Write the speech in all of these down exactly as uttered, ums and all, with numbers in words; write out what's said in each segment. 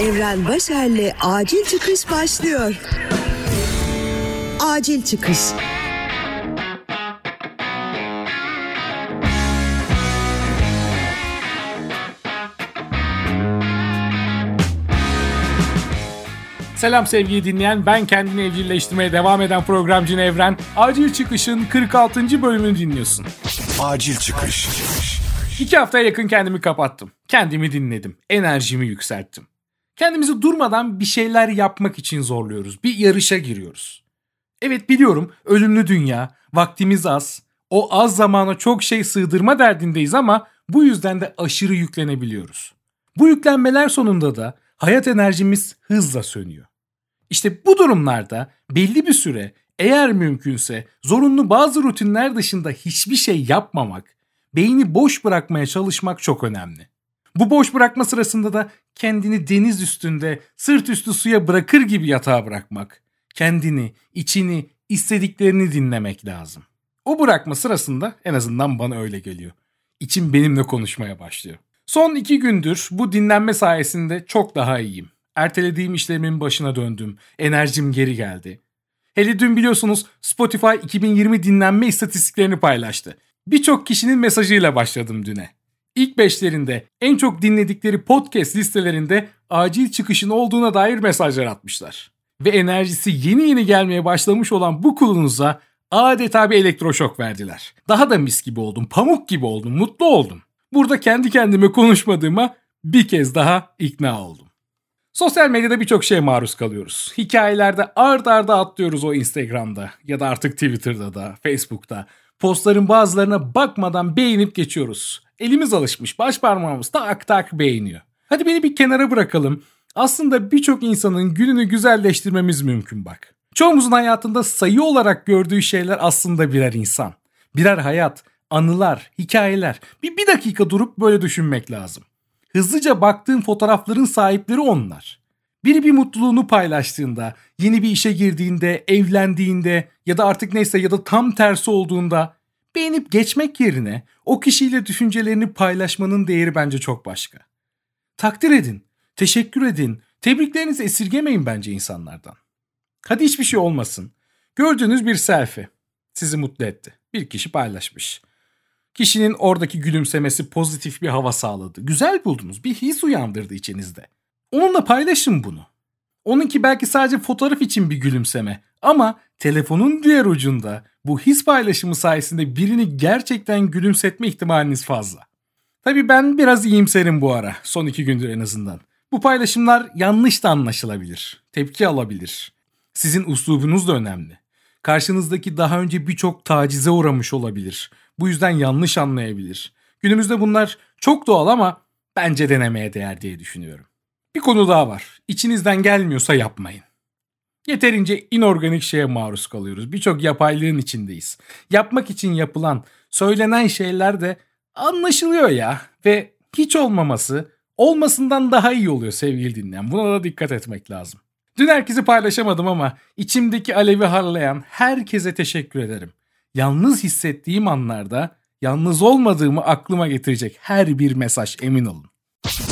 Evren Başer'le Acil Çıkış başlıyor. Acil Çıkış. Selam sevgili dinleyen, ben kendini evcilleştirmeye devam eden programcın Evren. Acil Çıkış'ın kırk altıncı bölümünü dinliyorsun. Acil Çıkış. İki haftaya yakın kendimi kapattım. Kendimi dinledim. Enerjimi yükselttim. Kendimizi durmadan bir şeyler yapmak için zorluyoruz. Bir yarışa giriyoruz. Evet biliyorum, ölümlü dünya, vaktimiz az, o az zamana çok şey sığdırma derdindeyiz ama bu yüzden de aşırı yüklenebiliyoruz. Bu yüklenmeler sonunda da hayat enerjimiz hızla sönüyor. İşte bu durumlarda belli bir süre, eğer mümkünse zorunlu bazı rutinler dışında hiçbir şey yapmamak, beyni boş bırakmaya çalışmak çok önemli. Bu boş bırakma sırasında da kendini deniz üstünde sırt üstü suya bırakır gibi yatağa bırakmak, kendini, içini, istediklerini dinlemek lazım. O bırakma sırasında, en azından bana öyle geliyor, İçim benimle konuşmaya başlıyor. Son iki gündür bu dinlenme sayesinde çok daha iyiyim. Ertelediğim işlerimin başına döndüm. Enerjim geri geldi. Hele dün biliyorsunuz Spotify iki bin yirmi dinlenme istatistiklerini paylaştı. Birçok kişinin mesajıyla başladım düne. İlk beşlerinde en çok dinledikleri podcast listelerinde Acil Çıkış'ın olduğuna dair mesajlar atmışlar. Ve enerjisi yeni yeni gelmeye başlamış olan bu kulunuza adeta bir elektroşok verdiler. Daha da mis gibi oldum, pamuk gibi oldum, mutlu oldum. Burada kendi kendime konuşmadığıma bir kez daha ikna oldum. Sosyal medyada birçok şeye maruz kalıyoruz. Hikayelerde art arda atlıyoruz o Instagram'da ya da artık Twitter'da da, Facebook'ta. Postların bazılarına bakmadan beğenip geçiyoruz. Elimiz alışmış, baş parmağımız tak tak beğeniyor. Hadi beni bir kenara bırakalım. Aslında birçok insanın gününü güzelleştirmemiz mümkün bak. Çoğumuzun hayatında sayı olarak gördüğü şeyler aslında birer insan, birer hayat, anılar, hikayeler. Bir, bir dakika durup böyle düşünmek lazım. Hızlıca baktığın fotoğrafların sahipleri onlar. Biri bir mutluluğunu paylaştığında, yeni bir işe girdiğinde, evlendiğinde ya da artık neyse ya da tam tersi olduğunda beğenip geçmek yerine o kişiyle düşüncelerini paylaşmanın değeri bence çok başka. Takdir edin, teşekkür edin, tebriklerinizi esirgemeyin bence insanlardan. Hadi hiçbir şey olmasın. Gördüğünüz bir selfie sizi mutlu etti. Bir kişi paylaşmış. Kişinin oradaki gülümsemesi pozitif bir hava sağladı. Güzel buldunuz. Bir his uyandırdı içinizde. Onunla paylaşın bunu. Onunki belki sadece fotoğraf için bir gülümseme. Ama telefonun diğer ucunda bu his paylaşımı sayesinde birini gerçekten gülümsetme ihtimaliniz fazla. Tabii ben biraz iyimserim bu ara. Son iki gündür en azından. Bu paylaşımlar yanlış da anlaşılabilir. Tepki alabilir. Sizin uslubunuz da önemli. Karşınızdaki daha önce birçok tacize uğramış olabilir. Bu yüzden yanlış anlayabilir. Günümüzde bunlar çok doğal ama bence denemeye değer diye düşünüyorum. Bir konu daha var. İçinizden gelmiyorsa yapmayın. Yeterince inorganik şeye maruz kalıyoruz. Birçok yapaylığın içindeyiz. Yapmak için yapılan, söylenen şeyler de anlaşılıyor ya. Ve hiç olmaması, olmasından daha iyi oluyor sevgili dinleyen. Buna da dikkat etmek lazım. Dün herkesi paylaşamadım ama içimdeki alevi harlayan herkese teşekkür ederim. Yalnız hissettiğim anlarda yalnız olmadığımı aklıma getirecek her bir mesaj, emin olun.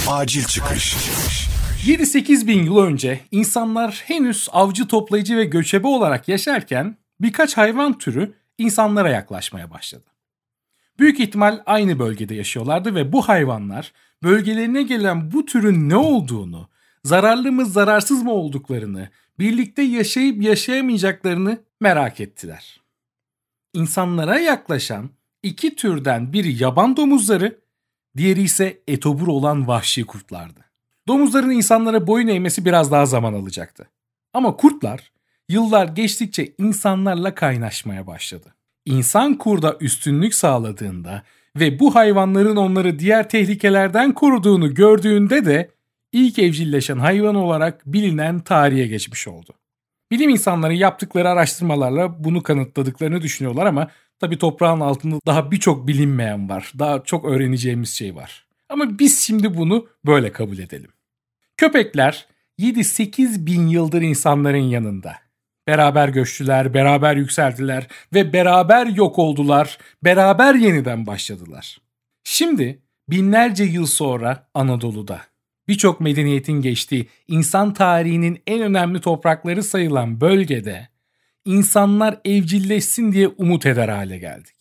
Acil Çıkış. yedi sekiz bin yıl önce insanlar henüz avcı toplayıcı ve göçebe olarak yaşarken birkaç hayvan türü insanlara yaklaşmaya başladı. Büyük ihtimal aynı bölgede yaşıyorlardı ve bu hayvanlar bölgelerine gelen bu türün ne olduğunu, zararlı mı zararsız mı olduklarını, birlikte yaşayıp yaşayamayacaklarını merak ettiler. İnsanlara yaklaşan iki türden biri yaban domuzları, diğeri ise etobur olan vahşi kurtlardı. Domuzların insanlara boyun eğmesi biraz daha zaman alacaktı. Ama kurtlar yıllar geçtikçe insanlarla kaynaşmaya başladı. İnsan kurda üstünlük sağladığında ve bu hayvanların onları diğer tehlikelerden koruduğunu gördüğünde de İlk evcilleşen hayvan olarak bilinen tarihe geçmiş oldu. Bilim insanları yaptıkları araştırmalarla bunu kanıtladıklarını düşünüyorlar ama tabii toprağın altında daha birçok bilinmeyen var. Daha çok öğreneceğimiz şey var. Ama biz şimdi bunu böyle kabul edelim. Köpekler yedi sekiz bin yıldır insanların yanında. Beraber göçtüler, beraber yükseldiler ve beraber yok oldular, beraber yeniden başladılar. Şimdi binlerce yıl sonra Anadolu'da, birçok medeniyetin geçtiği, insan tarihinin en önemli toprakları sayılan bölgede insanlar evcilleşsin diye umut eder hale geldik.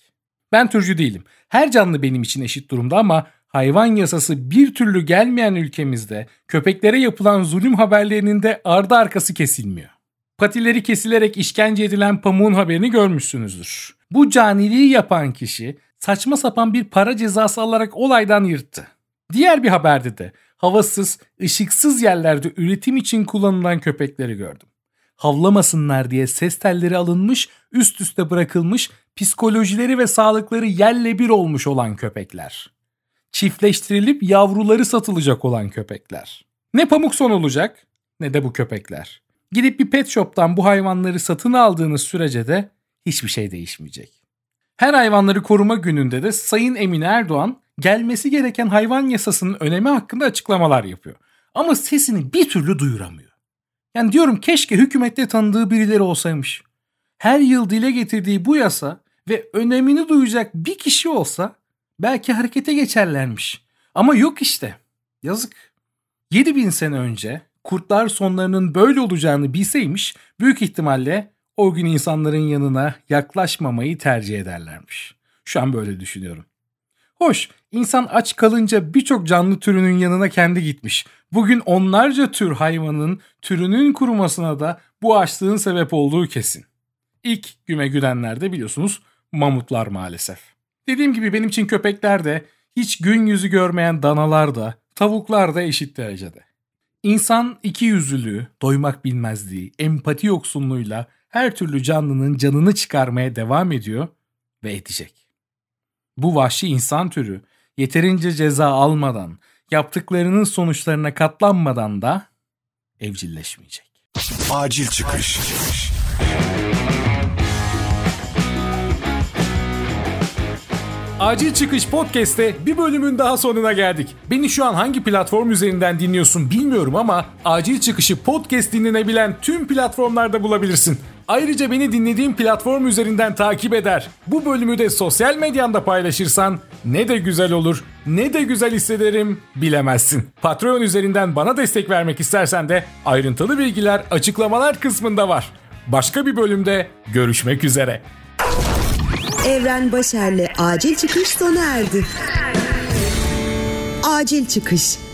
Ben türcü değilim. Her canlı benim için eşit durumda ama hayvan yasası bir türlü gelmeyen ülkemizde köpeklere yapılan zulüm haberlerinin de ardı arkası kesilmiyor. Patileri kesilerek işkence edilen pamuğun haberini görmüşsünüzdür. Bu caniliği yapan kişi saçma sapan bir para cezası alarak olaydan yırttı. Diğer bir haberde de havasız, ışıksız yerlerde üretim için kullanılan köpekleri gördüm. Havlamasınlar diye ses telleri alınmış, üst üste bırakılmış, psikolojileri ve sağlıkları yerle bir olmuş olan köpekler. Çiftleştirilip yavruları satılacak olan köpekler. Ne pamuk son olacak ne de bu köpekler. Gidip bir pet shop'tan bu hayvanları satın aldığınız sürece de hiçbir şey değişmeyecek. Her hayvanları koruma gününde de Sayın Emine Erdoğan gelmesi gereken hayvan yasasının önemi hakkında açıklamalar yapıyor. Ama sesini bir türlü duyuramıyor. Yani diyorum keşke hükümette tanıdığı birileri olsaymış. Her yıl dile getirdiği bu yasa ve önemini duyacak bir kişi olsa belki harekete geçerlermiş. Ama yok işte. Yazık. yedi bin sene önce kurtlar sonlarının böyle olacağını bilseymiş büyük ihtimalle o gün insanların yanına yaklaşmamayı tercih ederlermiş. Şu an böyle düşünüyorum. Hoş, insan aç kalınca birçok canlı türünün yanına kendi gitmiş. Bugün onlarca tür hayvanın türünün kurumasına da bu açlığın sebep olduğu kesin. İlk güme güdenler de biliyorsunuz mamutlar maalesef. Dediğim gibi benim için köpekler de, hiç gün yüzü görmeyen danalar da, tavuklar da eşit derecede. İnsan ikiyüzlülüğü, doymak bilmezliği, empati yoksunluğuyla her türlü canlının canını çıkarmaya devam ediyor ve edecek. Bu vahşi insan türü yeterince ceza almadan, yaptıklarının sonuçlarına katlanmadan da evcilleşmeyecek. Acil çıkış. Acil Çıkış Podcast'te bir bölümün daha sonuna geldik. Beni şu an hangi platform üzerinden dinliyorsun bilmiyorum ama Acil Çıkış'ı podcast dinlenebilen tüm platformlarda bulabilirsin. Ayrıca beni dinlediğin platform üzerinden takip eder. Bu bölümü de sosyal medyanda paylaşırsan ne de güzel olur, ne de güzel hissederim bilemezsin. Patreon üzerinden bana destek vermek istersen de ayrıntılı bilgiler açıklamalar kısmında var. Başka bir bölümde görüşmek üzere. Evren Başer'le Acil Çıkış sona erdi. Acil Çıkış.